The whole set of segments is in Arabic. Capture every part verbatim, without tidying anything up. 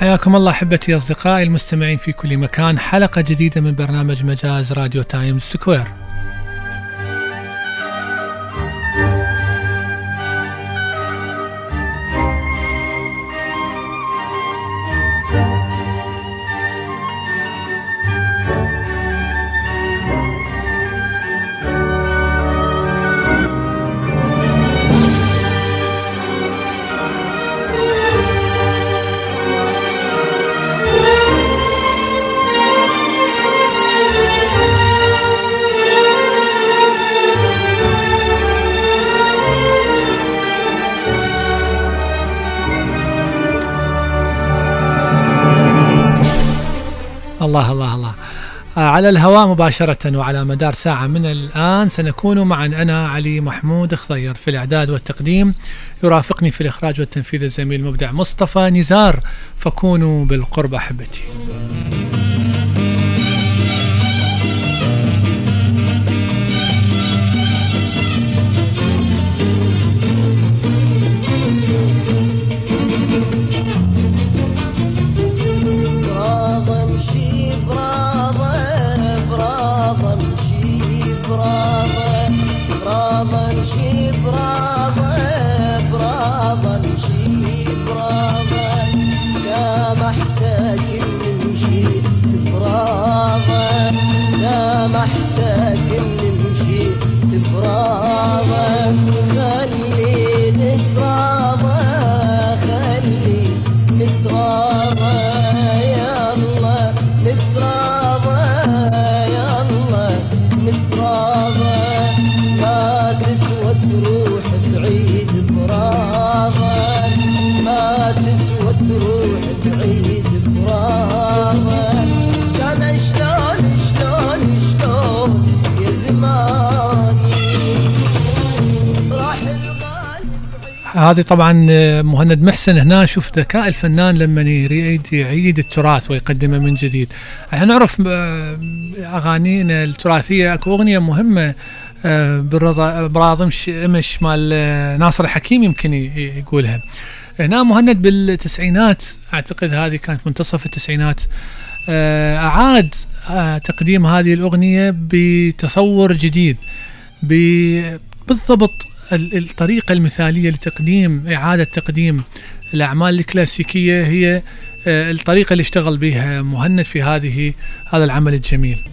حياكم الله أحبتي أصدقائي المستمعين في كل مكان، حلقة جديدة من برنامج مجاز راديو تايمز سكوير. الله الله الله على الهواء مباشرة وعلى مدار ساعة من الآن سنكون معا أنا علي محمود خضير في الإعداد والتقديم، يرافقني في الإخراج والتنفيذ الزميل المبدع مصطفى نزار، فكونوا بالقرب أحبتي. هذه طبعا مهند محسن، هنا شوف ذكاء الفنان لما يريد يعيد التراث ويقدمه من جديد. احنا نعرف اغانينا التراثيه، اكو اغنيه مهمه بالرضا براضم مش مال ناصر الحكيم يمكن يقولها. هنا مهند بالتسعينات، اعتقد هذه كانت منتصف التسعينات، اعاد تقديم هذه الاغنيه بتصور جديد، بالضبط الطريقة المثالية لتقديم إعادة تقديم الأعمال الكلاسيكية هي الطريقة اللي اشتغل بها مهند في هذه هذا العمل الجميل.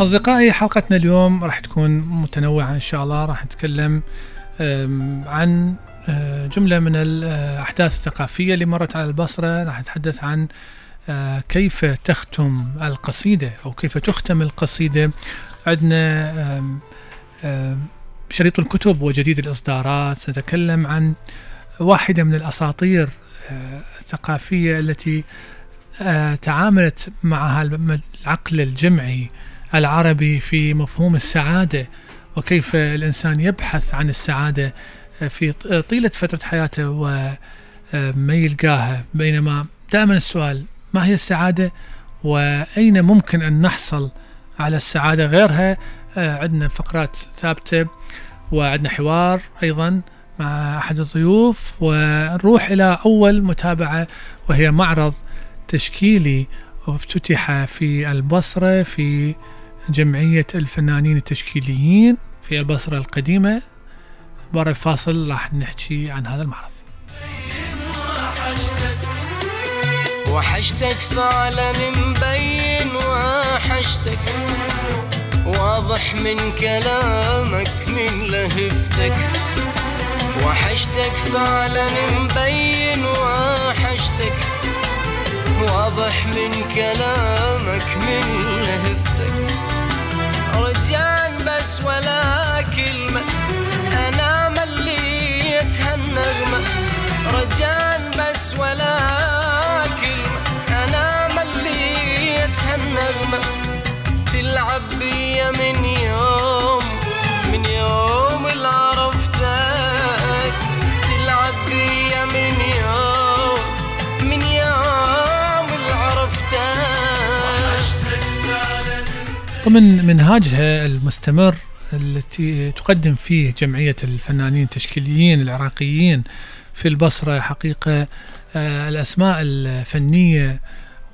أصدقائي حلقتنا اليوم راح تكون متنوعة إن شاء الله، راح نتكلم عن جملة من الأحداث الثقافية اللي مرت على البصرة، راح نتحدث عن كيف تختم القصيدة أو كيف تختم القصيدة. عندنا شريط الكتب وجديد الإصدارات. سنتكلم عن واحدة من الأساطير الثقافية التي تعاملت مع العقل الجمعي العربي في مفهوم السعادة، وكيف الإنسان يبحث عن السعادة في طيلة فترة حياته وما يلقاها، بينما دائما السؤال ما هي السعادة وأين ممكن أن نحصل على السعادة غيرها. عندنا فقرات ثابتة وعندنا حوار أيضا مع أحد الضيوف، ونروح إلى أول متابعة وهي معرض تشكيلي افتتح في البصرة في جمعية الفنانين التشكيليين في البصرة القديمة. بعد الفاصل راح نحكي عن هذا المعرض. وحشتك فعلا مبين، وحشتك واضح من كلامك من لهفتك، وحشتك فعلا مبين، وحشتك واضح من كلامك من لهفتك، رجعان بس ولا كلمة أنا مليتها النغمة، رجعان بس ولا كلمة أنا مليتها النغمة، تلعب بيا من يوم من يوم اللي عرفتك، تلعب بيا من يوم من يوم اللي عرفتك. ضمن منهاجها المستمر التي تقدم فيه جمعية الفنانين التشكيليين العراقيين في البصرة حقيقة الأسماء الفنية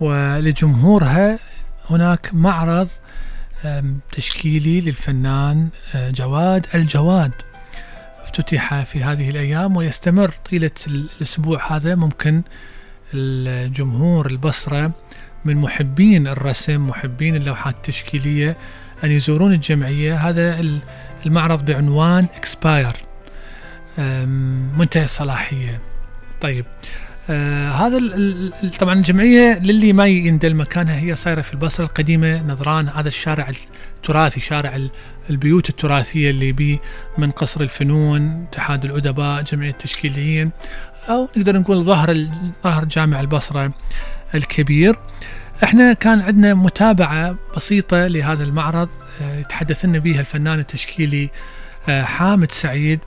ولجمهورها، هناك معرض تشكيلي للفنان جواد الجواد افتتح في هذه الأيام ويستمر طيلة الأسبوع هذا. ممكن الجمهور البصرة من محبين الرسم محبين اللوحات التشكيلية أن يزورون الجمعية. هذا المعرض بعنوان اكسباير منتهي الصلاحية. طيب آه هذا طبعا الجمعية للي ما يندل مكانها هي صايرة في البصرة القديمة نظران هذا الشارع التراثي، شارع البيوت التراثية اللي بيه من قصر الفنون، اتحاد الأدباء، جمعية التشكيليين، أو نقدر نقول ظهر ظهر جامع البصرة الكبير. احنا كان عندنا متابعة بسيطة لهذا المعرض آه يتحدث لنا بيها الفنان التشكيلي آه حامد سعيد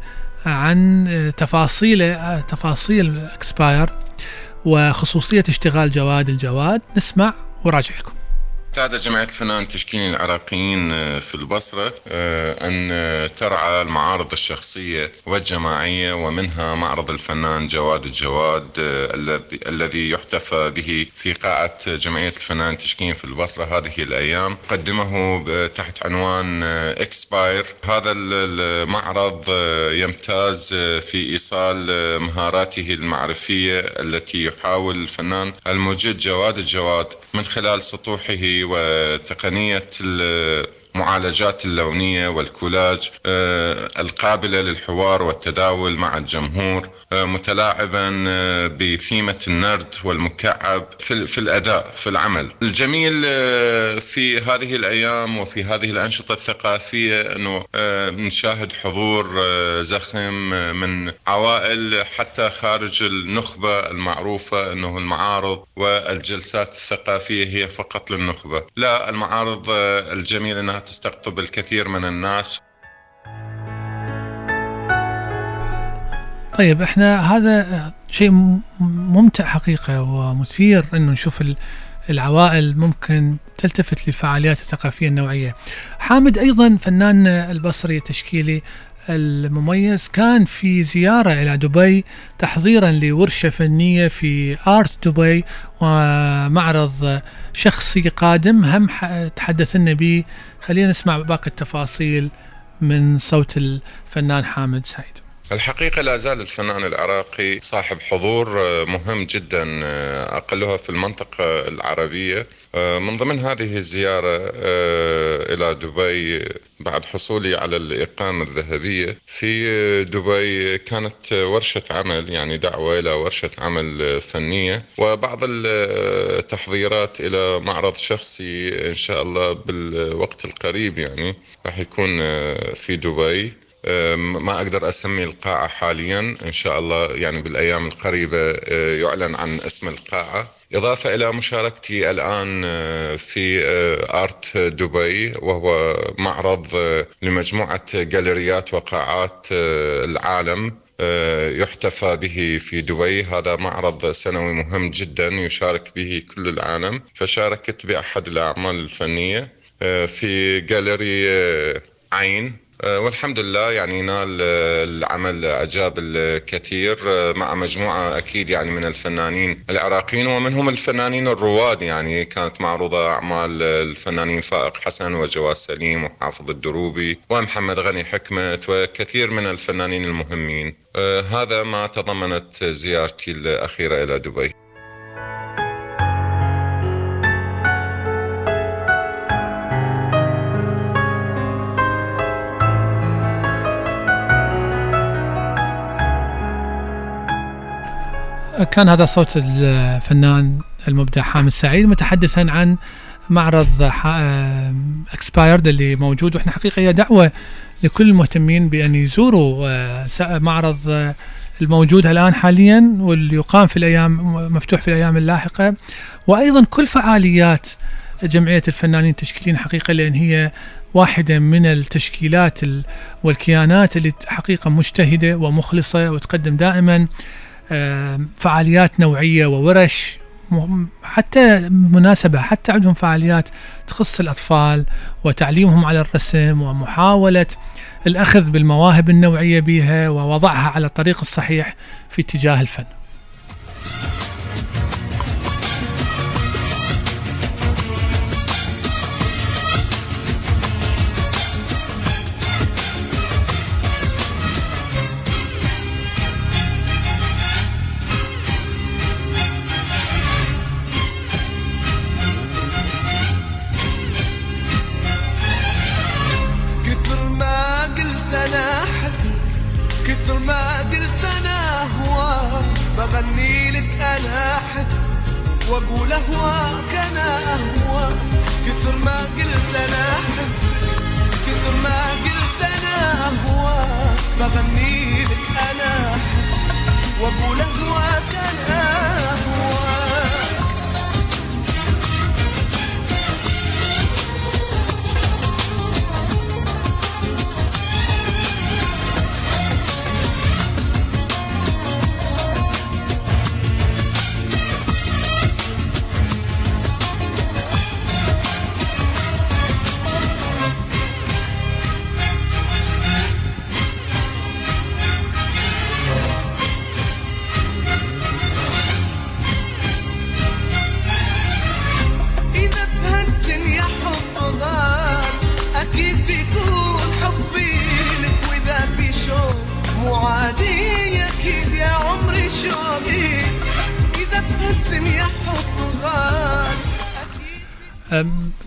عن تفاصيله تفاصيل اكسباير وخصوصية اشتغال جواد الجواد. نسمع وراجع لكم. سعد جمعية الفنانين التشكيليين العراقيين في البصرة أن ترعى المعارض الشخصية والجماعية، ومنها معرض الفنان جواد الجواد الذي يحتفى به في قاعة جمعية الفنانين التشكيليين في البصرة هذه الأيام. قدمه تحت عنوان اكسباير. هذا المعرض يمتاز في إيصال مهاراته المعرفية التي يحاول الفنان الموجود جواد الجواد من خلال سطوحه وتقنية المعالجات اللونية والكولاج القابلة للحوار والتداول مع الجمهور، متلاعبا بثيمة النرد والمكعب في الأداء في العمل. الجميل في هذه الأيام وفي هذه الأنشطة الثقافية أنه نشاهد حضور زخم من عوائل حتى خارج النخبة المعروفة أنه المعارض والجلسات الثقافية هي فقط للنخبة، لا، المعارض الجميلة أنها تستقطب الكثير من الناس. طيب احنا هذا شيء ممتع حقيقة ومثير انه نشوف العوائل ممكن تلتفت للفعاليات الثقافية النوعية. حامد ايضا فنان البصري التشكيلي المميز كان في زيارة إلى دبي تحضيرا لورشة فنية في أرت دبي ومعرض شخصي قادم هم تحدث لنا به. خلينا نسمع باقي التفاصيل من صوت الفنان حامد سعيد. الحقيقة لا زال الفنان العراقي صاحب حضور مهم جدا أقلها في المنطقة العربية. من ضمن هذه الزيارة إلى دبي بعد حصولي على الإقامة الذهبية في دبي كانت ورشة عمل، يعني دعوة إلى ورشة عمل فنية وبعض التحضيرات إلى معرض شخصي إن شاء الله بالوقت القريب، يعني راح يكون في دبي. ما أقدر أسمي القاعة حاليا، إن شاء الله يعني بالأيام القريبة يعلن عن اسم القاعة. إضافة إلى مشاركتي الآن في أرت دبي، وهو معرض لمجموعة غاليريات وقاعات العالم يحتفى به في دبي. هذا معرض سنوي مهم جدا يشارك به كل العالم، فشاركت بأحد الأعمال الفنية في غاليري عين، والحمد لله يعني نال العمل أعجاب الكثير مع مجموعة أكيد يعني من الفنانين العراقيين، ومنهم الفنانين الرواد. يعني كانت معروضة أعمال الفنانين فائق حسن وجواد سليم وحافظ الدروبي ومحمد غني حكمت وكثير من الفنانين المهمين. هذا ما تضمنت زيارتي الأخيرة إلى دبي. كان هذا صوت الفنان المبدع حامد سعيد متحدثا عن معرض اكسباير اللي موجود، واحنا حقيقه هي دعوه لكل المهتمين بان يزوروا معرض الموجود الان حاليا واللي يقام في الايام مفتوح في الايام اللاحقه، وايضا كل فعاليات جمعيه الفنانين التشكيليين حقيقه، لان هي واحدة من التشكيلات والكيانات اللي حقيقه مجتهده ومخلصه وتقدم دائما فعاليات نوعية وورش، حتى مناسبة حتى عندهم فعاليات تخص الأطفال وتعليمهم على الرسم ومحاولة الأخذ بالمواهب النوعية بها ووضعها على الطريق الصحيح في اتجاه الفن.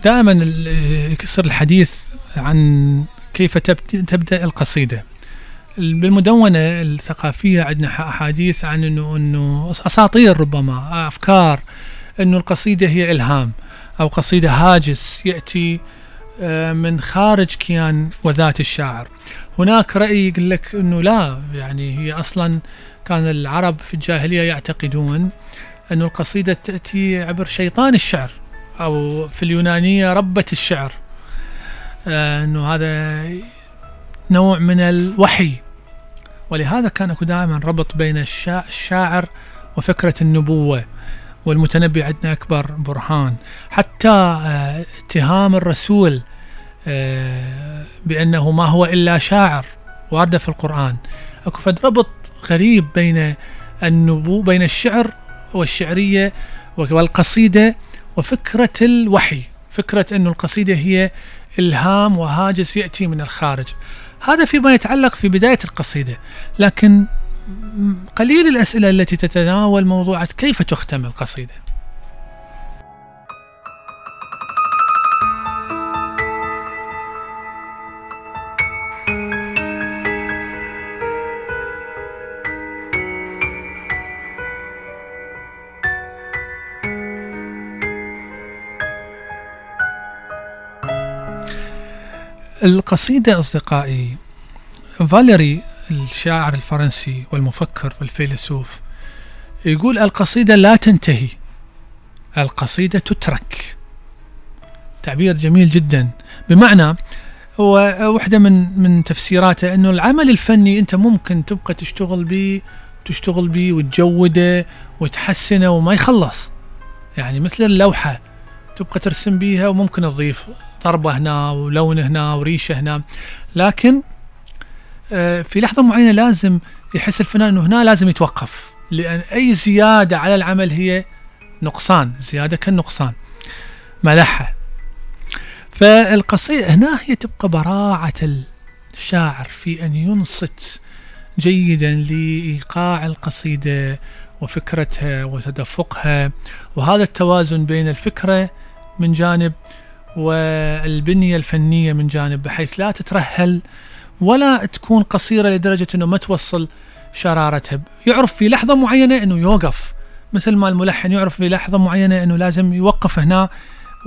دائما يكسر الحديث عن كيف تبدأ القصيدة. بالمدونة الثقافية عندنا أحاديث عن أنه, إنه أساطير ربما أفكار أنه القصيدة هي إلهام أو قصيدة هاجس يأتي من خارج كيان وذات الشاعر. هناك رأي يقول لك أنه لا، يعني هي أصلا كان العرب في الجاهلية يعتقدون أنه القصيدة تأتي عبر شيطان الشعر، أو في اليونانية ربة الشعر، أنه هذا نوع من الوحي، ولهذا كان اكو دائما ربط بين الشاعر وفكرة النبوة. والمتنبي عندنا أكبر برهان، حتى اتهام الرسول بأنه ما هو إلا شاعر وارد في القرآن. أكو فد ربط غريب بين النبوة بين الشعر والشعرية والقصيدة وفكرة الوحي، فكرة أن القصيدة هي إلهام وهاجس يأتي من الخارج. هذا فيما يتعلق في بداية القصيدة، لكن قليل الأسئلة التي تتناول موضوع كيف تختم القصيدة. القصيدة أصدقائي فاليري الشاعر الفرنسي والمفكر والفيلسوف يقول القصيدة لا تنتهي، القصيدة تترك. تعبير جميل جدا، بمعنى هو واحدة من من تفسيراته انه العمل الفني انت ممكن تبقى تشتغل به تشتغل به وتجوده وتحسنه وما يخلص، يعني مثل اللوحة تبقى ترسم بيها وممكن تضيف ضربة هنا ولون هنا وريشة هنا، لكن في لحظة معينة لازم يحس الفنان انه هنا لازم يتوقف، لأن أي زيادة على العمل هي نقصان، زيادة كالنقصان، ملحة. فالقصيدة هنا هي تبقى براعة الشاعر في أن ينصت جيدا لإيقاع القصيدة وفكرتها وتدفقها، وهذا التوازن بين الفكرة من جانب والبنية الفنية من جانب، بحيث لا تترهل ولا تكون قصيرة لدرجة أنه ما توصل شرارتها. يعرف في لحظة معينة أنه يوقف، مثل ما الملحن يعرف في لحظة معينة أنه لازم يوقف هنا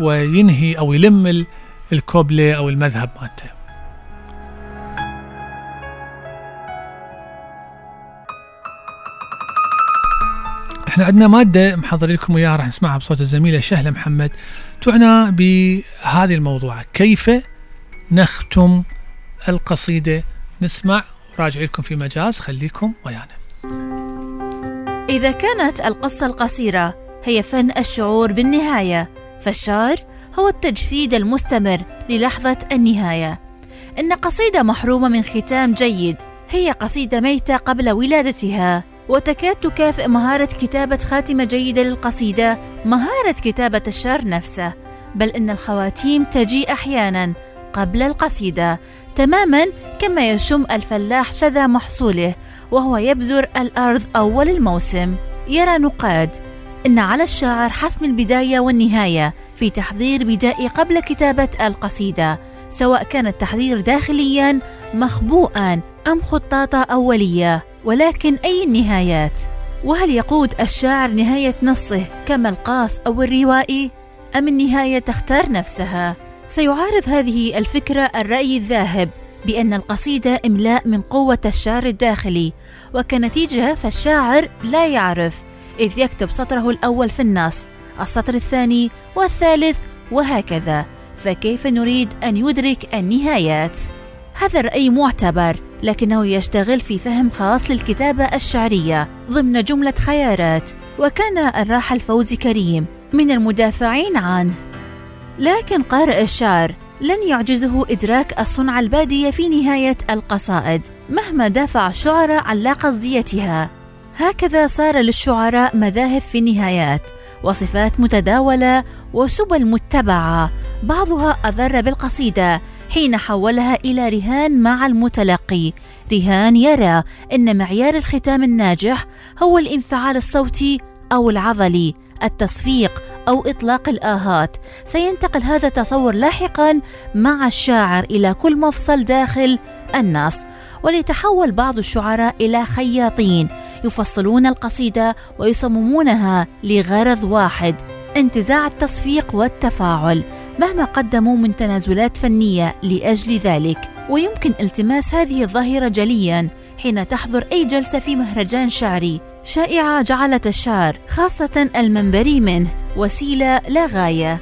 وينهي أو يلم الكوبلة أو المذهب مالته. احنا عندنا مادة محضر لكم وياها راح نسمعها بصوت الزميلة شهلة محمد، تعنى بهذه الموضوع، كيف نختم القصيدة. نسمع وراجع لكم في مجاز، خليكم ويانا. إذا كانت القصة القصيرة هي فن الشعور بالنهاية، فالشعر هو التجسيد المستمر للحظة النهاية. إن قصيدة محرومة من ختام جيد هي قصيدة ميتة قبل ولادتها، وتكاد تكافئ مهارة كتابة خاتمة جيدة للقصيدة مهارة كتابة الشعر نفسه، بل إن الخواتيم تجيء أحياناً قبل القصيدة، تماماً كما يشم الفلاح شذا محصوله وهو يبذر الأرض أول الموسم. يرى نقاد إن على الشاعر حسم البداية والنهاية في تحضير بدائي قبل كتابة القصيدة، سواء كان التحضير داخلياً مخبوءاً أم خطاطة أولية، ولكن أي النهايات؟ وهل يقود الشاعر نهاية نصه كالملقاص أو الروائي، أم النهاية تختار نفسها؟ سيعارض هذه الفكرة الرأي الذاهب بأن القصيدة إملاء من قوة الشعر الداخلي، وكنتيجة فالشاعر لا يعرف، إذ يكتب سطره الأول في النص، السطر الثاني والثالث وهكذا، فكيف نريد أن يدرك النهايات؟ هذا الرأي معتبر، لكنه يشتغل في فهم خاص للكتابة الشعرية ضمن جملة خيارات، وكان الراحل فوزي كريم من المدافعين عنه. لكن قارئ الشعر لن يعجزه إدراك الصنعة البادية في نهاية القصائد مهما دافع الشعراء على قصديتها. هكذا صار للشعراء مذاهب في النهايات وصفات متداولة وسبل متبعة، بعضها أضر بالقصيدة حين حولها إلى رهان مع المتلقي. رهان يرى أن معيار الختام الناجح هو الانفعال الصوتي أو العضلي، التصفيق أو إطلاق الآهات. سينتقل هذا التصور لاحقا مع الشاعر إلى كل مفصل داخل النص، وليتحول بعض الشعراء إلى خياطين يفصلون القصيدة ويصممونها لغرض واحد، انتزاع التصفيق والتفاعل، مهما قدموا من تنازلات فنية لأجل ذلك. ويمكن التماس هذه الظاهرة جليا حين تحضر أي جلسة في مهرجان شعري شائعة جعلت الشعر خاصة المنبري منه وسيلة لا غاية.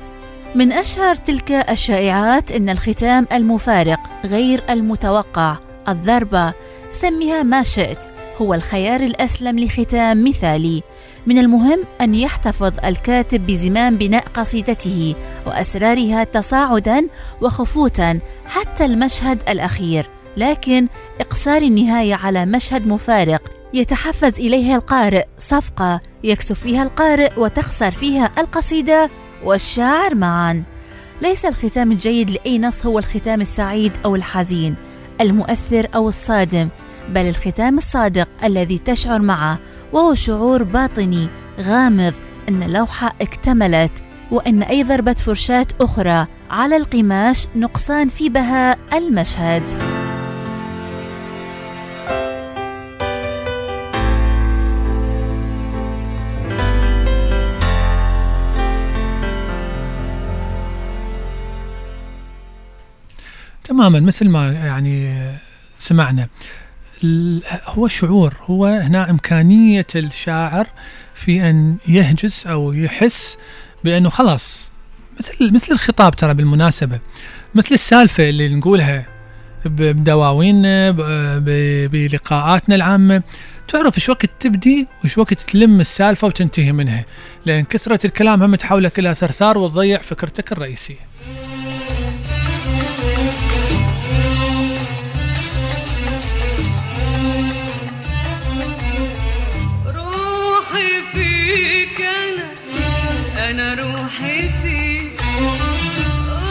من أشهر تلك الشائعات إن الختام المفارق غير المتوقع، الضربة، سميها ما شئت، هو الخيار الأسلم لختام مثالي. من المهم أن يحتفظ الكاتب بزمام بناء قصيدته وأسرارها تصاعدا وخفوتا حتى المشهد الأخير، لكن إقصار النهاية على مشهد مفارق يتحفز إليها القارئ، صفقة يكسب فيها القارئ وتخسر فيها القصيدة والشاعر معا. ليس الختام الجيد لأي نص هو الختام السعيد أو الحزين، المؤثر أو الصادم، بل الختام الصادق الذي تشعر معه، وهو شعور باطني غامض أن اللوحة اكتملت، وأن أي ضربة فرشاة أخرى على القماش نقصان في بهاء المشهد. تماما مثل ما يعني سمعنا. هو شعور، هو هنا إمكانية الشاعر في أن يهجس أو يحس بأنه خلاص، مثل مثل الخطاب ترى بالمناسبة، مثل السالفة اللي نقولها بدواويننا بلقاءاتنا العامة، تعرف ايش وقت تبدي وايش وقت تلم السالفة وتنتهي منها، لأن كثرة الكلام هم تحولك إلى ثرثار وتضيع فكرتك الرئيسية. روحي فيك أنا، أنا روحي فيك،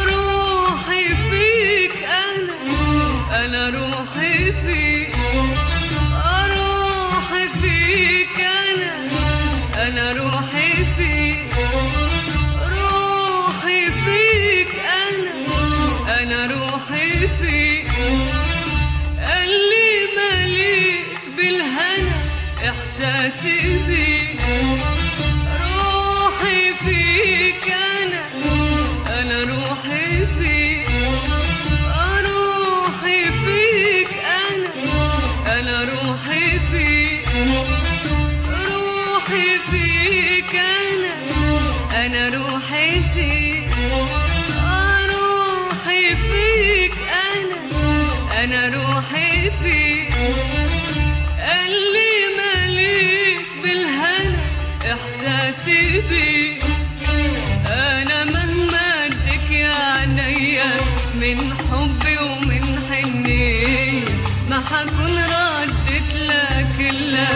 روحي فيك أنا، أنا روحي فيك، روحي فيك أنا، أنا روحي فيك، روحي فيك أنا، أنا روحي فيك. سيبي أنا مهما أدك يا عيني من حبي ومن حني، ما حكون ردت لك إلا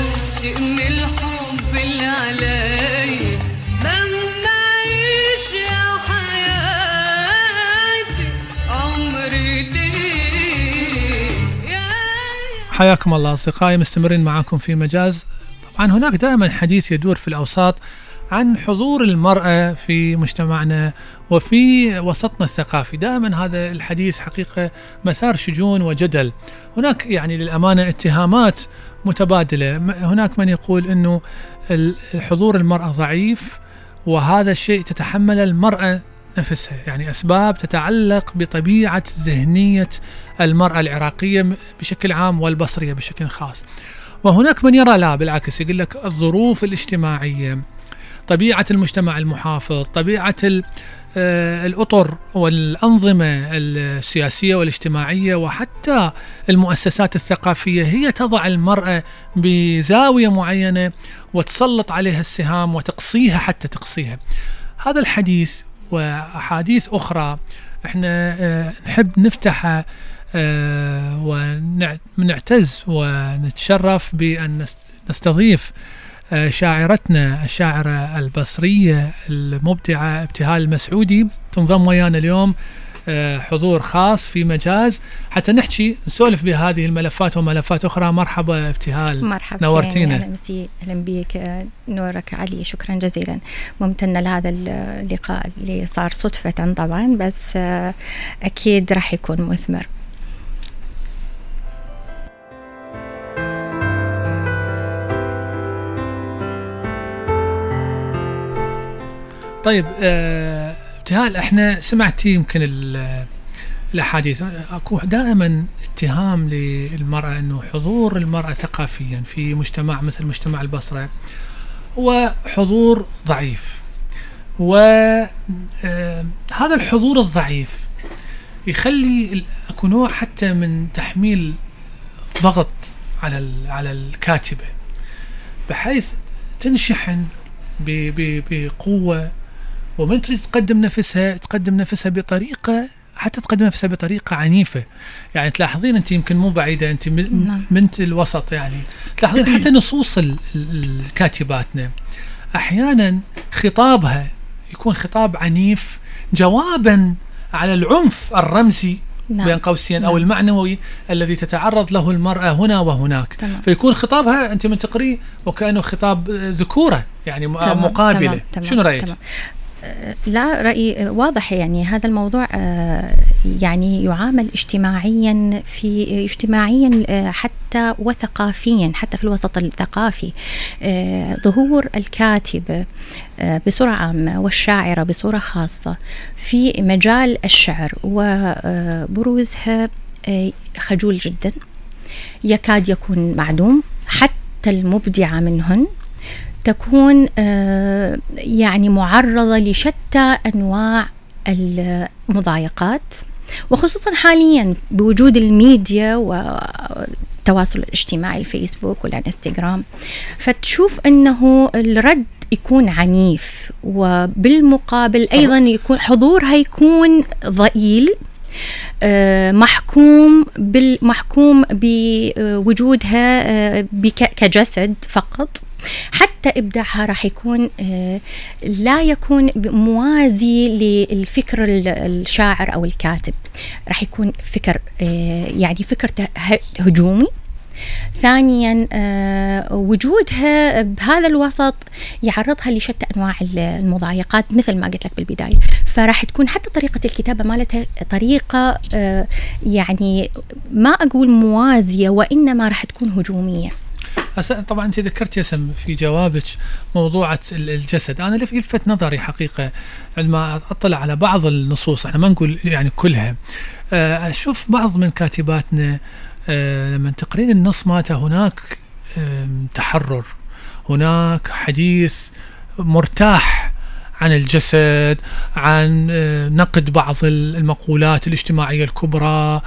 شيء من الحب اللي علي، بمعيش يا حياتي عمري دي. حياكم الله أصدقائي، مستمرين معاكم في مجاز. طبعا هناك دائما حديث يدور في الأوساط عن حضور المرأة في مجتمعنا وفي وسطنا الثقافي، دائما هذا الحديث حقيقة مثار شجون وجدل. هناك يعني للأمانة اتهامات متبادلة، هناك من يقول أنه حضور المرأة ضعيف وهذا الشيء تتحمل المرأة نفسها، يعني أسباب تتعلق بطبيعة ذهنية المرأة العراقية بشكل عام والبصرية بشكل خاص. وهناك من يرى لا بالعكس، يقول لك الظروف الاجتماعية، طبيعة المجتمع المحافظ، طبيعة الأطر والأنظمة السياسية والاجتماعية وحتى المؤسسات الثقافية هي تضع المرأة بزاوية معينة وتسلط عليها السهام وتقصيها، حتى تقصيها. هذا الحديث وأحاديث أخرى احنا نحب نفتحها ونعتز ونتشرف بأن نستضيف شاعرتنا الشاعرة البصرية المبدعة ابتهال المسعودي. تنضم ويانا اليوم حضور خاص في مجاز حتى نحكي نسولف بهذه الملفات وملفات أخرى. مرحبا ابتهال، مرحبا، نورتينا. أهلا بك، أهلا بك، نورك علي، شكرا جزيلا. ممتنة لهذا اللقاء اللي صار صدفة طبعا، بس أكيد راح يكون مثمر. طيب ابتهال، احنا سمعتي يمكن الاحاديث، اكو دائما اتهام للمراه انه حضور المراه ثقافيا في مجتمع مثل مجتمع البصره هو حضور ضعيف، وهذا الحضور الضعيف يخلي اكو نوع حتى من تحميل ضغط على على الكاتبه بحيث تنشحن بقوة، ومن تريد تقدم نفسها تقدم نفسها بطريقة، حتى تقدم نفسها بطريقة عنيفة. يعني تلاحظين أنت يمكن مو بعيدة، أنت بنت الوسط، يعني تلاحظين حتى نصوص الكاتباتنا أحيانا خطابها يكون خطاب عنيف جوابا على العنف الرمزي بين قوسين أو المعنوي الذي تتعرض له المرأة هنا وهناك. تمام. فيكون خطابها أنت من تقري وكأنه خطاب ذكورة، يعني تمام مقابلة. تمام. تمام. شنو رأيك؟ تمام. لا، رأيي واضح. يعني هذا الموضوع يعني يعامل اجتماعيا في اجتماعيا حتى وثقافيا، حتى في الوسط الثقافي. ظهور الكاتبة بصورة عامة والشاعرة بصورة خاصة في مجال الشعر وبروزها خجول جدا، يكاد يكون معدوم، حتى المبدعة منهن تكون يعني معرضة لشتى أنواع المضايقات، وخصوصا حاليا بوجود الميديا والتواصل الاجتماعي الفيسبوك والانستغرام، فتشوف أنه الرد يكون عنيف، وبالمقابل أيضا يكون حضورها يكون ضئيل محكوم بالمحكوم بوجودها كجسد فقط، حتى إبداعها راح يكون لا يكون موازي للفكر الشاعر أو الكاتب، راح يكون فكر يعني فكر هجومي. ثانيا وجودها بهذا الوسط يعرضها لشتى أنواع المضايقات مثل ما قلت لك بالبداية، فراح تكون حتى طريقة الكتابة مالتها طريقة يعني ما أقول موازية وإنما راح تكون هجومية. طبعا انت ذكرت ياسم في جوابك موضوعة الجسد، انا لفت نظري حقيقه عندما اطلع على بعض النصوص، احنا ما نقول يعني كلها، اشوف بعض من كاتباتنا لما تقرين النص مالته هناك تحرر، هناك حديث مرتاح عن الجسد، عن نقد بعض المقولات الاجتماعية الكبرى،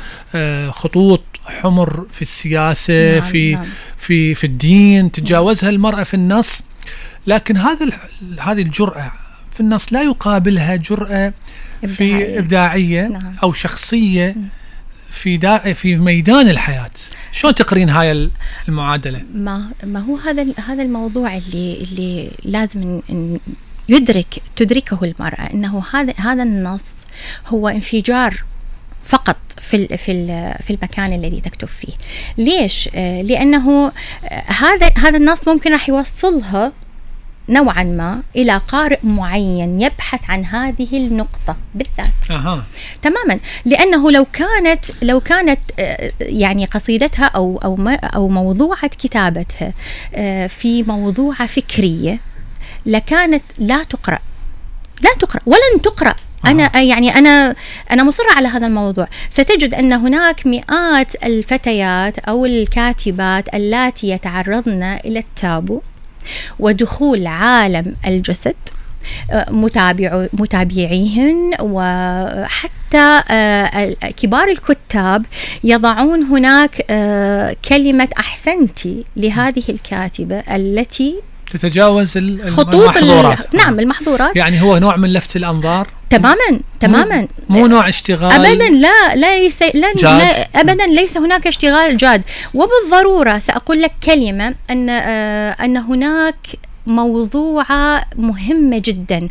خطوط حمر في السياسة، نعم في نعم. في في الدين تتجاوزها المرأة في النص، لكن هذا هذه الجرأة في النص لا يقابلها جرأة إبداعية. في إبداعية نعم. أو شخصية نعم. في دا في ميدان الحياة. شلون تقرين هاي المعادلة؟ ما ما هو هذا هذا الموضوع اللي اللي لازم يدرك تدركه المرأة، انه هذا هذا النص هو انفجار فقط في في في المكان الذي تكتب فيه. ليش؟ لانه هذا هذا النص ممكن راح يوصلها نوعا ما الى قارئ معين يبحث عن هذه النقطة بالذات. أه. تماما، لانه لو كانت لو كانت يعني قصيدتها او او او موضوعة كتابتها في موضوعة فكرية لكانت لا تقرأ لا تقرأ ولن تقرأ. أنا يعني أنا أنا مصرة على هذا الموضوع. ستجد أن هناك مئات الفتيات أو الكاتبات اللاتي يتعرضن إلى التابو ودخول عالم الجسد، متابع متابعيهن وحتى كبار الكتاب يضعون هناك كلمة أحسنتي لهذه الكاتبة التي تتجاوز خطوط المحظورات. نعم المحظورات، يعني هو نوع من لفت الأنظار. تماما تماما، مو نوع اشتغال ابدا، لا ليس لا, لا ابدا ليس هناك اشتغال جاد. وبالضروره ساقول لك كلمه ان ان هناك موضوعه مهمه جدا،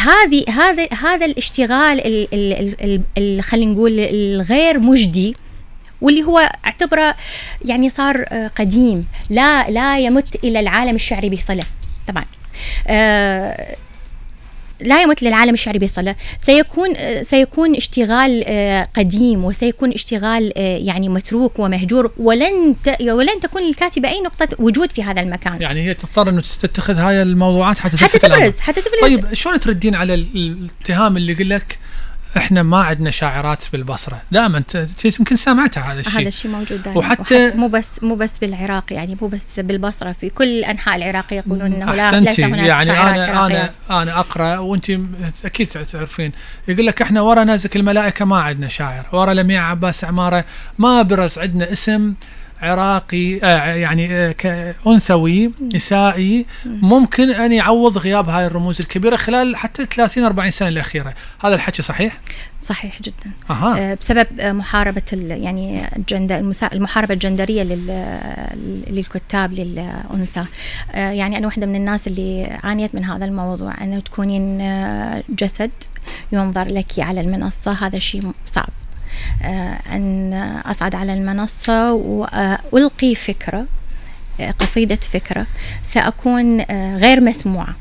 هذه هذا هذا الاشتغال خلينا نقول الغير مجدي واللي هو اعتبره يعني صار قديم، لا لا يمت الى العالم الشعري بصله. طبعا أه لا يمت للعالم الشعري بصله، سيكون سيكون اشتغال قديم وسيكون اشتغال يعني متروك ومهجور، ولن ولن تكون للكاتبه اي نقطه وجود في هذا المكان. يعني هي تضطر انه تتخذ هاي الموضوعات حتى حتى تبرز حتى تبرز. طيب شلون تردين على الاتهام اللي يقول لك احنا ما عندنا شاعرات بالبصره؟ دائما انت يمكن سمعتها هذا الشيء. هذا الشيء موجود دائما، وحتى مو بس مو بس بالعراق، يعني مو بس بالبصره، في كل انحاء العراق يقولون انه لا ليس هناك يعني شاعرات. انا انا انا اقرا وانت اكيد تعرفين، يقول لك احنا ورا نازك الملائكه ما عندنا شاعر، ورا لمياء عباس عماره ما برز عندنا اسم عراقي آه يعني آه كأنثوي نسائي ممكن أن يعوض غياب هاي الرموز الكبيرة خلال حتى ثلاثين أربعين سنة الأخيرة. هذا الحكي صحيح؟ صحيح جدا. أه. آه بسبب محاربة يعني المحاربة الجندرية للكتاب للأنثى. آه يعني أنا واحدة من الناس اللي عانيت من هذا الموضوع، أنه تكونين جسد ينظر لك على المنصة، هذا شيء صعب. أن أصعد على المنصة وألقي فكرة قصيدة فكرة سأكون غير مسموعة،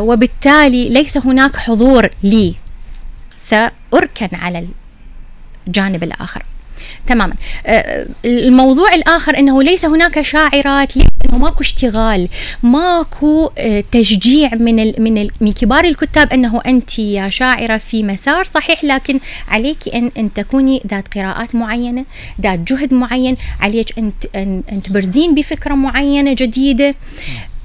وبالتالي ليس هناك حضور لي، سأركن على الجانب الآخر. تماما. الموضوع الآخر أنه ليس هناك شاعرات، ليس وماكو اشتغال، ماكو تشجيع من ال من ال من كبار الكتاب انه انت يا شاعره في مسار صحيح، لكن عليك ان ان تكوني ذات قراءات معينه، ذات جهد معين، عليك ان ان, أن تبرزين بفكره معينه جديده.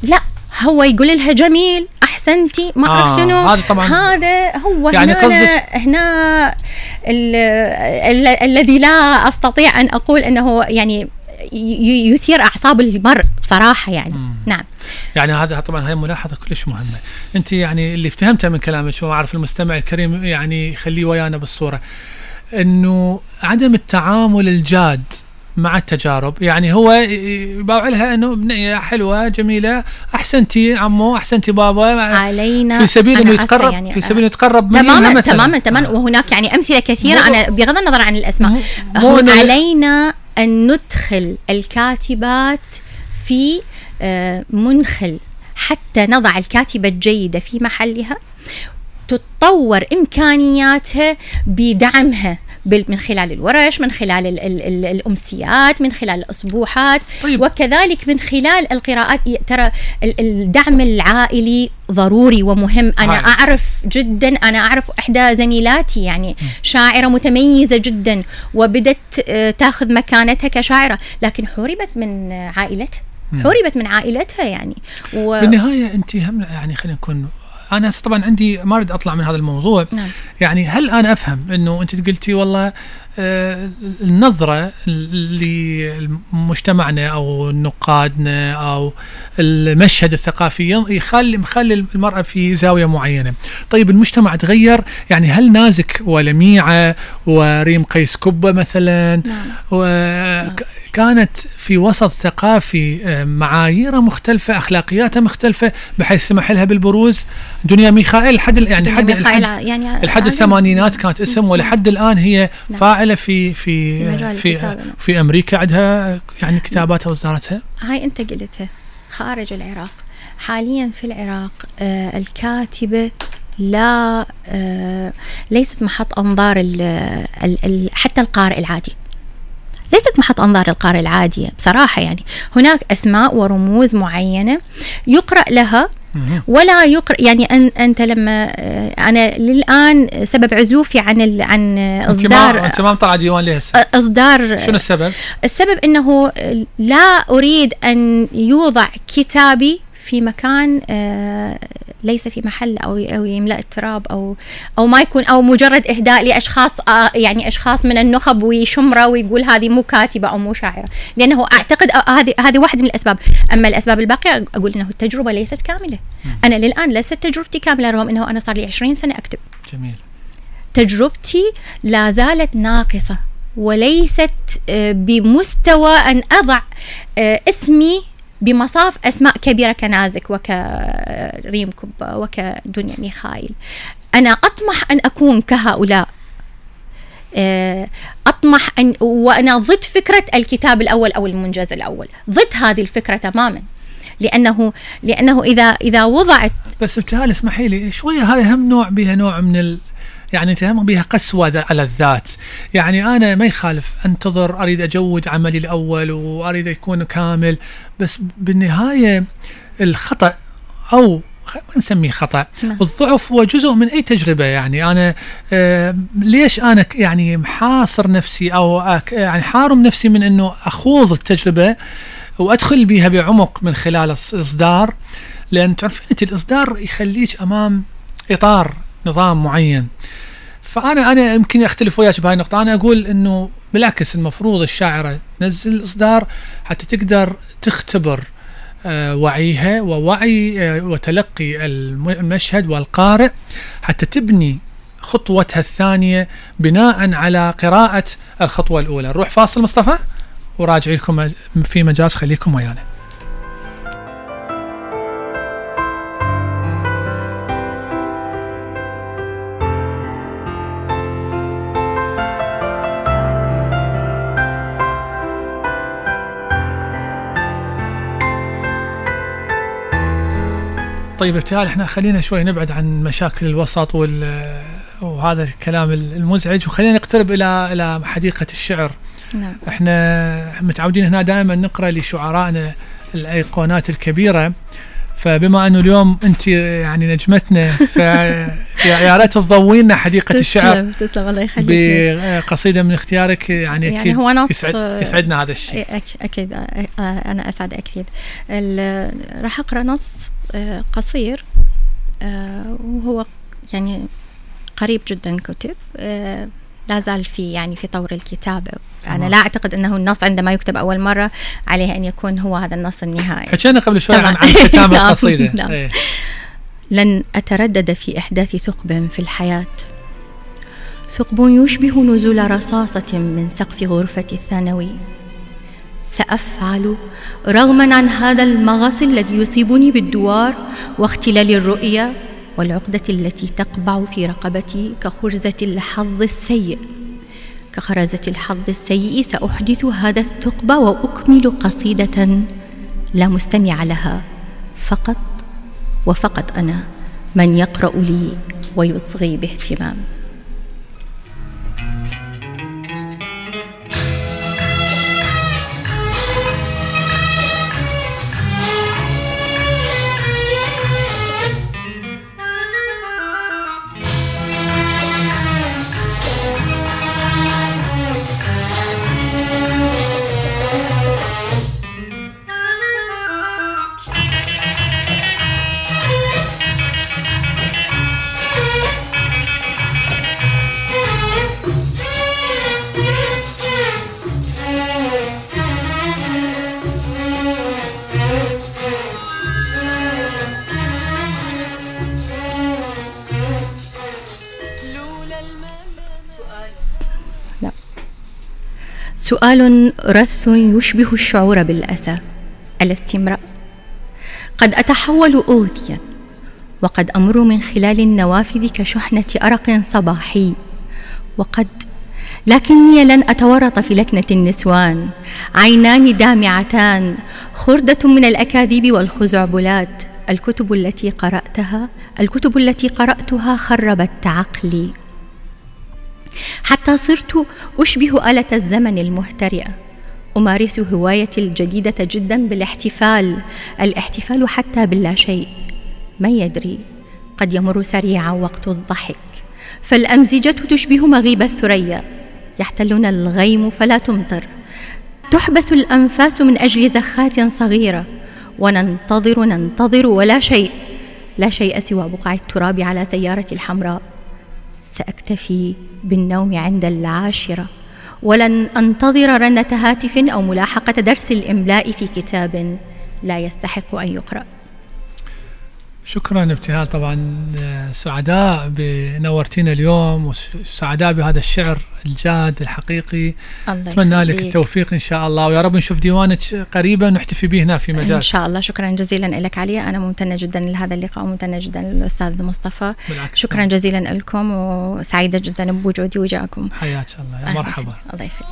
لا هو يقول لها جميل احسنتي ما اعرف آه شنو هذا، طبعا هذا هو يعني هنا, هنا الذي لا استطيع ان اقول انه يعني يثير اعصاب المرء بصراحه يعني. مم. نعم يعني هذا طبعا هي ملاحظه كلش مهمه، انت يعني اللي افتهمتها من كلامك واعرف المستمع الكريم يعني خليه ويانا بالصوره، انه عدم التعامل الجاد مع التجارب، يعني هو يباوع لها انه بنيه حلوه جميله احسنتي عمو احسنتي بابا علينا في سبيل انه يتقرب يعني في سبيل انه يتقرب تماما تماما تماما. وهناك يعني امثله كثيره انا بغض النظر عن الاسماء، هون علينا ان ندخل الكاتبات في منخل حتى نضع الكاتبه الجيده في محلها، تتطور امكانياتها بدعمها من خلال الورش، من خلال ال ال ال الأمسيات، من خلال الأسبوحات. طيب. وكذلك من خلال القراءات. ترى الدعم العائلي ضروري ومهم. أنا عائل. أعرف جدا، أنا أعرف إحدى زميلاتي يعني م. شاعرة متميزة جدا وبدت تاخذ مكانتها كشاعرة، لكن حرمت من عائلتها، حرمت من عائلتها يعني و... بالنهاية أنت هم يعني خلينا نكون، أنا طبعا عندي ما أريد أطلع من هذا الموضوع. نعم. يعني هل أنا أفهم أنه أنت قلتي والله آه النظرة لمجتمعنا أو نقادنا أو المشهد الثقافي يخلي مخلي المرأة في زاوية معينة. طيب المجتمع تغير، يعني هل نازك ولميعة وريم قيس كبة مثلا نعم. وكانت في وسط ثقافي معايير مختلفة، أخلاقياتها مختلفة بحيث سمح لها بالبروز. دنيا ميخائيل حد يعني حد يعني الحد الثمانينات كانت اسم، ولحد الآن هي نعم. فاعلة في في في, في أمريكا، عندها يعني كتاباتها وإصداراتها. هاي أنت قلتها خارج العراق. حاليا في العراق آه الكاتبة لا آه ليست محط أنظار ال ال ال حتى القارئ العادي، ليست محط أنظار القارئ العادية بصراحة. يعني هناك أسماء ورموز معينة يقرأ لها ولا يقرأ. يعني أن أنت لما أنا للآن سبب عزوفي عن ال... عن إصدار أنت ما طلع ديوان ليه إصدار. شنو السبب؟ السبب أنه لا أريد أن يوضع كتابي في مكان ليس في محل أو أو يملأ التراب أو أو ما يكون أو مجرد إهداء لأشخاص يعني أشخاص من النخب ويشمره ويقول هذه مو كاتبة أو مو شاعرة، لأنه أعتقد هذه هذه واحدة من الأسباب. أما الأسباب الباقية أقول أنه التجربة ليست كاملة. أنا للآن ليست تجربتي كاملة رغم أنه أنا صار لي عشرين سنة أكتب. جميل. تجربتي لا زالت ناقصة وليست بمستوى أن أضع اسمي بمصاف أسماء كبيرة كنازك وكريم كبة وكدنيا ميخائيل. أنا أطمح أن أكون كهؤلاء، أطمح أن وأنا ضد فكرة الكتاب الأول أو المنجز الأول، ضد هذه الفكرة تماما، لأنه لأنه إذا إذا وضعت بس ابتهال اسمحي لي شوية، هذا هم نوع بها نوع من ال يعني تهم بها قسوة على الذات. يعني أنا ما يخالف أنتظر، أريد أجود عملي الأول وأريد يكون كامل، بس بالنهاية الخطأ أو ما نسميه خطأ، الضعف هو جزء من أي تجربة. يعني أنا آه ليش أنا يعني محاصر نفسي أو يعني حارم نفسي من أنه أخوض التجربة وأدخل بها بعمق من خلال الإصدار، لأن تعرفين أنت الإصدار يخليك أمام إطار نظام معين. فأنا أنا يمكن أختلف وياك بهاي النقطة، أنا أقول إنه بالعكس المفروض الشاعرة تنزل الإصدار حتى تقدر تختبر وعيها ووعي وتلقي المشهد والقارئ، حتى تبني خطوتها الثانية بناء على قراءة الخطوة الأولى. نروح فاصل مصطفى وراجع لكم في مجاز، خليكم ويانا. طيب ابتهال احنا خلينا شوي نبعد عن مشاكل الوسط وهذا الكلام المزعج، وخلينا نقترب الى الى حديقة الشعر. نعم. احنا متعودين هنا دائما نقرا لشعرائنا الايقونات الكبيره. فبما انه اليوم انت يعني نجمتنا، فيا ريت تضوينا حديقه الشعر. تسلم الله يخليك. بقصيده من اختيارك يعني, يعني اكيد هو يسعد يسعدنا هذا الشيء. اكيد انا اسعد اكيد. راح اقرا نص قصير وهو يعني قريب جدا كتب، لا زال في يعني في طور الكتابه. انا لا اعتقد انه النص عندما يكتب اول مره عليه ان يكون هو هذا النص النهائي. حكينا قبل شوي عن عن كتابه القصيده. ايه. لن اتردد في احداث ثقب في الحياه، ثقب يشبه نزول رصاصه من سقف غرفتي الثانوي. سافعل رغما عن هذا المغص الذي يصيبني بالدوار واختلال الرؤيه والعقدة التي تقبع في رقبتي كخرزة الحظ السيء. كخرزة الحظ السيء سأحدث هذا الثقب وأكمل قصيدة لا مستمع لها، فقط وفقط أنا من يقرأ لي ويصغي باهتمام. سؤال رث يشبه الشعور بالأسى، ألست امرأة؟ قد أتحول أوديا وقد أمر من خلال النوافذ كشحنة أرق صباحي، وقد لكني لن أتورط في لكنة النسوان. عينان دامعتان، خردة من الأكاذيب والخزعبلات. الكتب التي قرأتها الكتب التي قرأتها خربت عقلي حتى صرت أشبه آلة الزمن المهترئة. أمارس هوايتي الجديدة جدا بالاحتفال، الاحتفال حتى باللا شيء. من يدري، قد يمر سريعا وقت الضحك، فالأمزجة تشبه مغيب الثريا. يحتلنا الغيم فلا تمطر، تحبس الأنفاس من أجل زخات صغيرة، وننتظر ننتظر ولا شيء، لا شيء سوى بقع التراب على سيارتي الحمراء. سأكتفي بالنوم عند العاشرة، ولن أنتظر رنة هاتف أو ملاحقة درس الإملاء في كتاب لا يستحق أن يقرأ. شكرا ابتهال، طبعا سعداء بنورتينا اليوم، وسعداء بهذا الشعر الجاد الحقيقي. أتمنى لك التوفيق إن شاء الله، ويا رب نشوف ديوانك قريبا نحتفي به هنا في مجاز إن شاء الله. شكرا جزيلا لك علي، أنا ممتنة جدا لهذا اللقاء وممتنة جدا للأستاذ مصطفى. شكرا جزيلا لكم، وسعيدة جدا بوجودي وجاءكم. حياك الله، يا مرحبا. الله يخليك.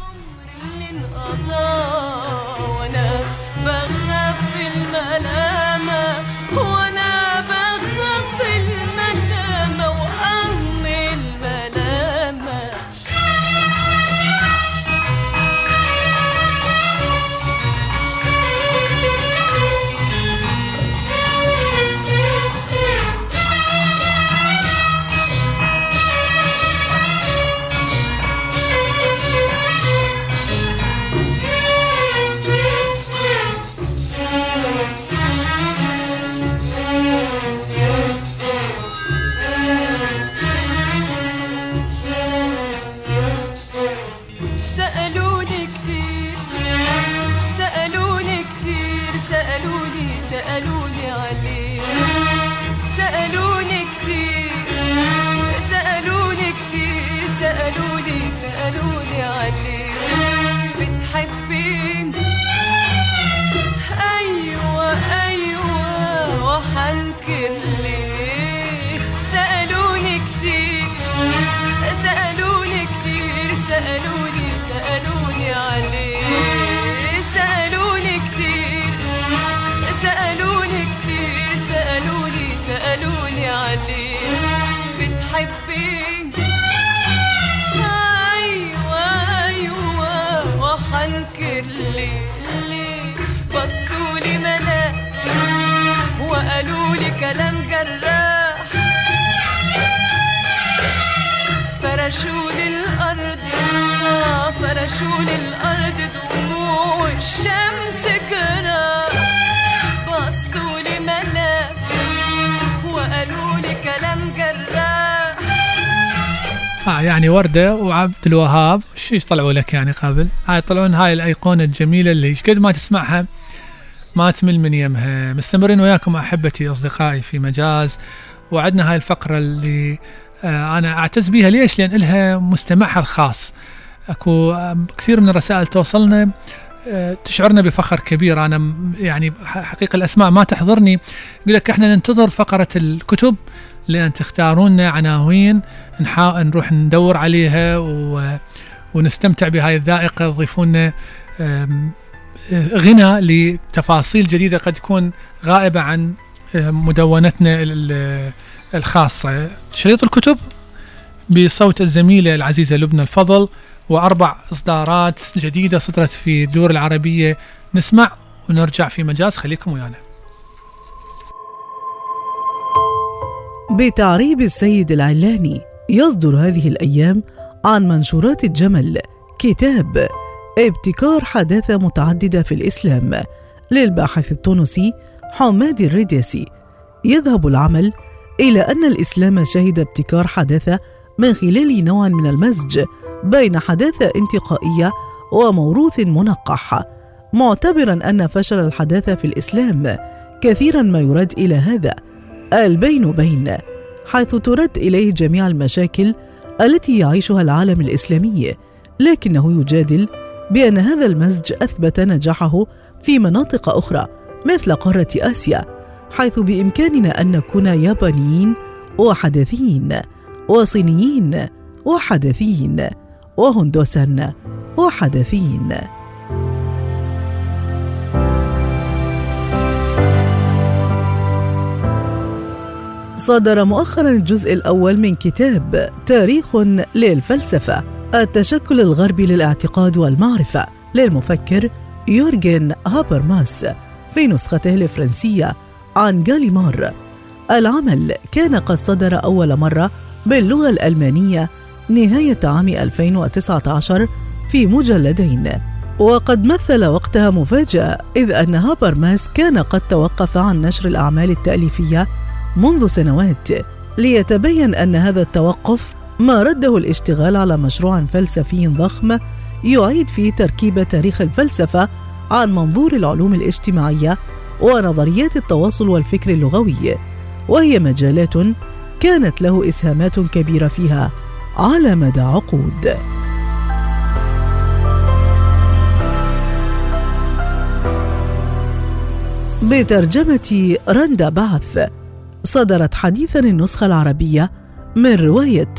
كلام جراح فرشوا للأرض فرشوا للأرض دموع الشمس كراح بصوا لي مناخ وقالوا لي كلام جراح. اه يعني وردة وعبد الوهاب شو طلعوا لك يعني قبل هاي طلعون هاي الأيقونة الجميلة اللي شقد ما تسمعها ما تمل من يمها. مستمرين وياكم أحبتي أصدقائي في مجاز، وعدنا هاي الفقرة اللي أنا أعتز بيها. ليش؟ لأن إلها مستمعها الخاص. أكو كثير من الرسائل توصلنا تشعرنا بفخر كبير. أنا يعني حقيقة الأسماء ما تحضرني، يقول لك إحنا ننتظر فقرة الكتب لأن تختاروننا عناوين نروح ندور عليها ونستمتع بهاي الذائقة، ضيفونا غنى لتفاصيل جديدة قد تكون غائبة عن مدونتنا الخاصة. شريط الكتب بصوت الزميلة العزيزة لبنى الفضل، وأربع إصدارات جديدة صدرت في الدول العربية. نسمع ونرجع في مجاز، خليكم ويانا. بتعريب السيد العلاني يصدر هذه الأيام عن منشورات الجمل كتاب ابتكار حداثة متعددة في الإسلام للباحث التونسي حمادي الريديسي. يذهب العمل إلى أن الإسلام شهد ابتكار حداثة من خلال نوع من المزج بين حداثة انتقائية وموروث منقح، معتبرا أن فشل الحداثة في الإسلام كثيرا ما يرد إلى هذا البين بين، حيث ترد إليه جميع المشاكل التي يعيشها العالم الإسلامي، لكنه يجادل بأن هذا المزج أثبت نجاحه في مناطق أخرى مثل قارة آسيا، حيث بإمكاننا أن نكون يابانيين وحداثيين وصينيين وحداثيين وهندوسا وحداثيين. صدر مؤخرا الجزء الأول من كتاب تاريخ للفلسفة التشكل الغربي للاعتقاد والمعرفة للمفكر يورغن هابرماس في نسخته الفرنسية عن غاليمار. العمل كان قد صدر أول مرة باللغة الألمانية نهاية عام ألفين وتسعة عشر في مجلدين، وقد مثل وقتها مفاجأة، إذ أن هابرماس كان قد توقف عن نشر الأعمال التأليفية منذ سنوات، ليتبين أن هذا التوقف ما رده الاشتغال على مشروع فلسفي ضخم يعيد فيه تركيب تاريخ الفلسفة عن منظور العلوم الاجتماعية ونظريات التواصل والفكر اللغوي، وهي مجالات كانت له إسهامات كبيرة فيها على مدى عقود. بترجمة راندا باث صدرت حديثاً النسخة العربية من رواية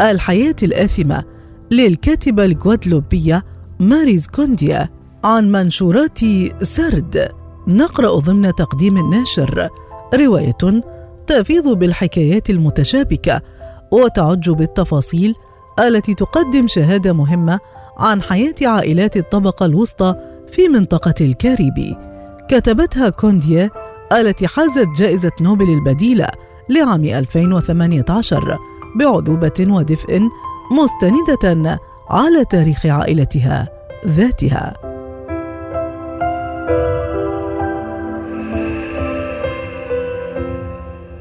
الحياة الآثمة للكاتبة الجوادلوبية ماريز كونديا عن منشورات سرد. نقرأ ضمن تقديم الناشر: رواية تفيض بالحكايات المتشابكة وتعج بالتفاصيل التي تقدم شهادة مهمة عن حياة عائلات الطبقة الوسطى في منطقة الكاريبي. كتبتها كونديا التي حازت جائزة نوبل البديلة لعام ألفين وثمانية عشر بعذوبة ودفء، مستندة على تاريخ عائلتها ذاتها.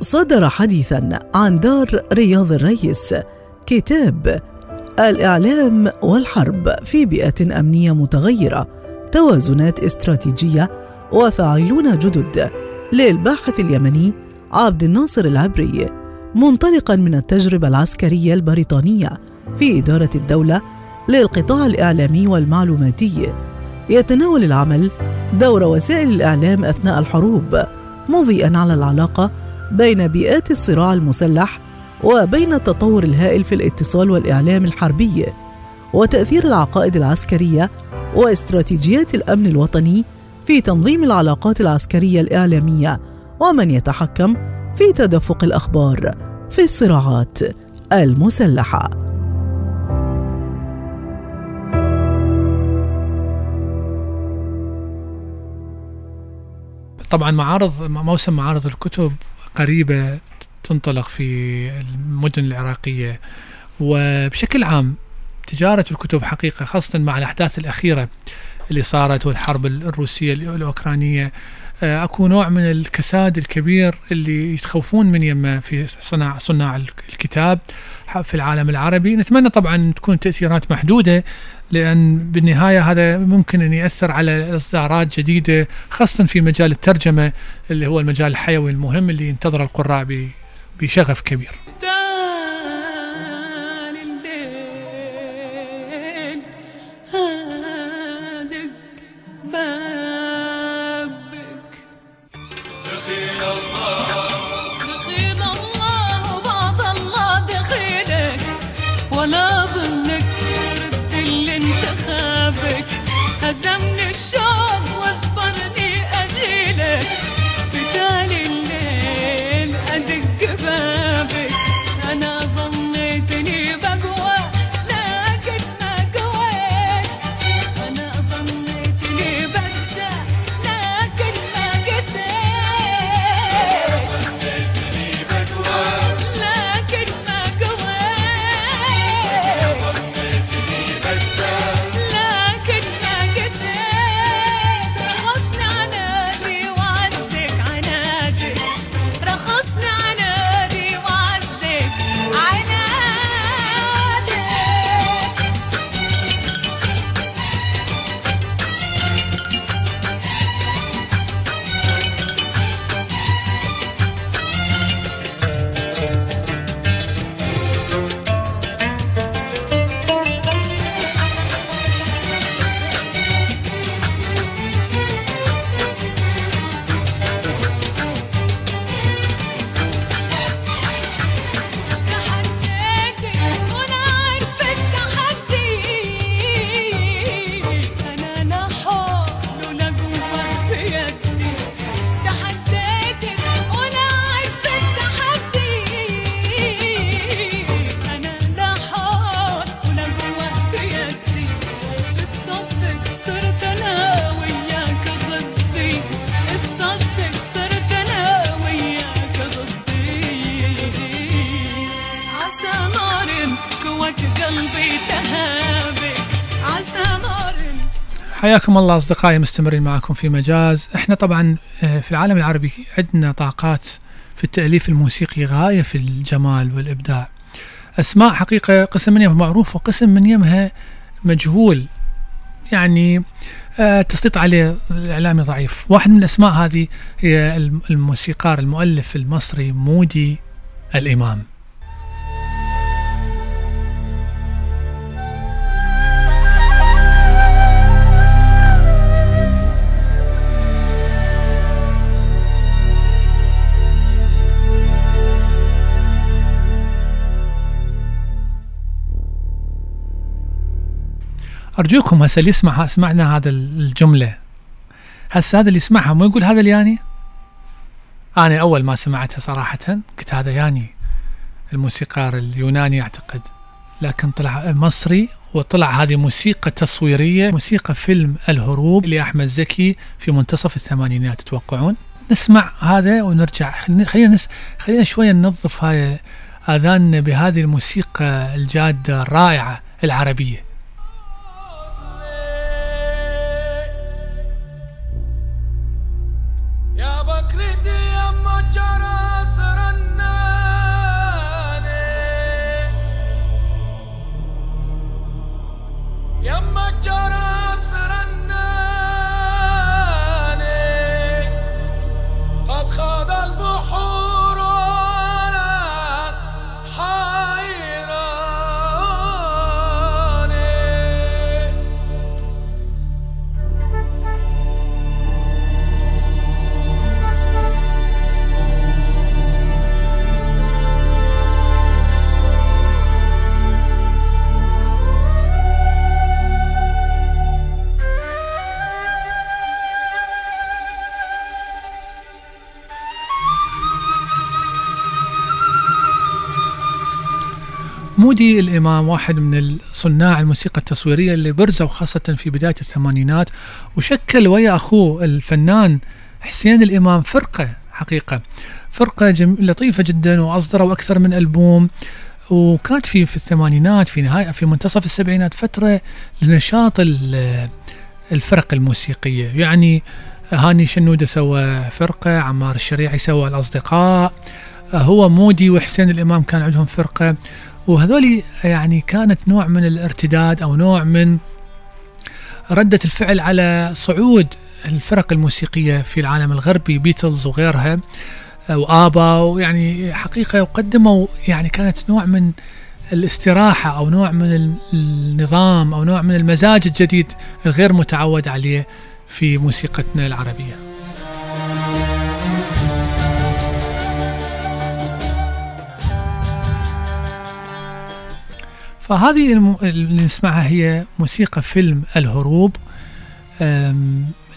صدر حديثا عن دار رياض الرئيس كتاب الإعلام والحرب في بيئة أمنية متغيرة، توازنات استراتيجية وفاعلون جدد للباحث اليمني عبد الناصر العبري، منطلقا من التجربة العسكرية البريطانية في إدارة الدولة للقطاع الإعلامي والمعلوماتي. يتناول العمل دور وسائل الإعلام أثناء الحروب، مضيئا على العلاقة بين بيئات الصراع المسلح وبين التطور الهائل في الاتصال والإعلام الحربي، وتأثير العقائد العسكرية واستراتيجيات الأمن الوطني في تنظيم العلاقات العسكرية الإعلامية، ومن يتحكم في تدفق الأخبار في الصراعات المسلحة. طبعا معارض موسم معارض الكتب قريبة تنطلق في المدن العراقية. وبشكل عام تجارة الكتب حقيقة، خاصة مع الأحداث الأخيرة اللي صارت والحرب الروسية الأوكرانية، أكو نوع من الكساد الكبير اللي يتخوفون من يمه في صناع صناع الكتاب في العالم العربي. نتمنى طبعا تكون تأثيرات محدودة، لأن بالنهاية هذا ممكن أن يأثر على إصدارات جديدة، خاصة في مجال الترجمة اللي هو المجال الحيوي المهم اللي ينتظر القراء بشغف كبير. هزمني الشوق واجبرني اجيلك، بتالي الليل ادق بابك، انا ظنيتني بقوى لكن ما قويت، انا ظنيتني بكسى لكن ما كسيت، ظنيتني بقوى لكن ما قويت، ظنيتني بكسى حياكم الله أصدقائي، مستمرين معكم في مجاز. احنا طبعا في العالم العربي عندنا طاقات في التأليف الموسيقي غاية في الجمال والإبداع، أسماء حقيقة قسم من يمها معروف وقسم من يمها مجهول، يعني التسليط عليه الإعلامي ضعيف. واحد من الأسماء هذه هي الموسيقار المؤلف المصري مودي الإمام. أرجوكم هسه اللي يسمع سمعنا هذا الجملة، هسه هذا اللي يسمعها مو يقول هذا الياني. أنا أول ما سمعتها صراحة قلت هذا ياني الموسيقار اليوناني أعتقد، لكن طلع مصري، وطلع هذه موسيقى تصويرية، موسيقى فيلم الهروب لأحمد زكي في منتصف الثمانينات. تتوقعون؟ نسمع هذا ونرجع. خلينا نس... خلينا شوية ننظف هاي آذاننا بهذه الموسيقى الجادة الرائعة العربية. مودي الإمام واحد من صناع الموسيقى التصويرية اللي برزوا خاصة في بداية الثمانينات، وشكل ويا أخوه الفنان حسين الإمام فرقة حقيقة. فرقة لطيفة جدا، وأصدروا أكثر من ألبوم، وكانت في في الثمانينات، في نهاية في منتصف السبعينات فترة لنشاط الفرق الموسيقية. يعني هاني شنودة سوى فرقة، عمار الشريعي سوى الأصدقاء، هو مودي وحسين الإمام كان عندهم فرقة، وهذولي يعني كانت نوع من الارتداد أو نوع من ردة الفعل على صعود الفرق الموسيقية في العالم الغربي، بيتلز وغيرها وآبا، ويعني حقيقة وقدموا يعني كانت نوع من الاستراحة أو نوع من النظام أو نوع من المزاج الجديد الغير متعود عليه في موسيقتنا العربية. فهذه اللي نسمعها هي موسيقى فيلم الهروب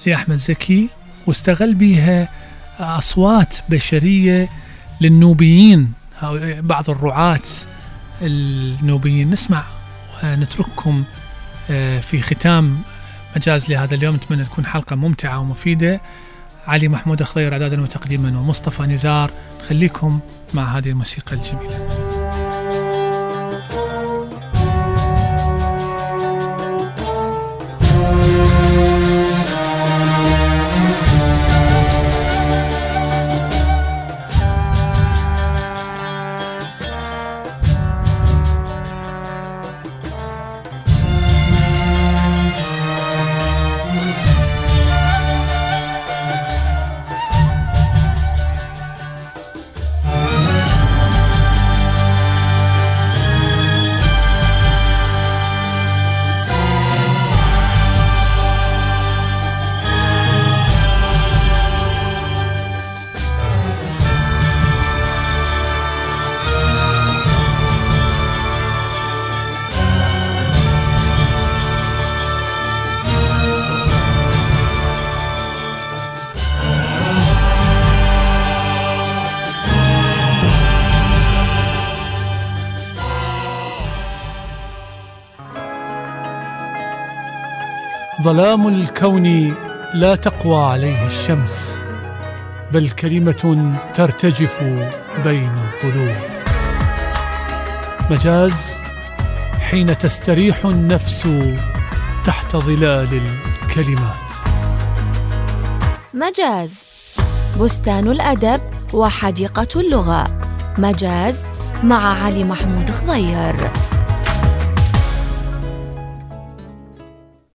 لأحمد زكي، واستغل بيها أصوات بشرية للنوبيين، بعض الرعاة النوبيين. نسمع ونترككم في ختام مجاز لهذا اليوم، أتمنى تكون حلقة ممتعة ومفيدة. علي محمود خضير إعداداً وتقديماً ومصطفى نزار، خليكم مع هذه الموسيقى الجميلة. ظلام الكون لا تقوى عليه الشمس، بل كلمة ترتجف بين الظلوم. مجاز حين تستريح النفس تحت ظلال الكلمات. مجاز بستان الأدب وحديقة اللغة. مجاز مع علي محمود خضير.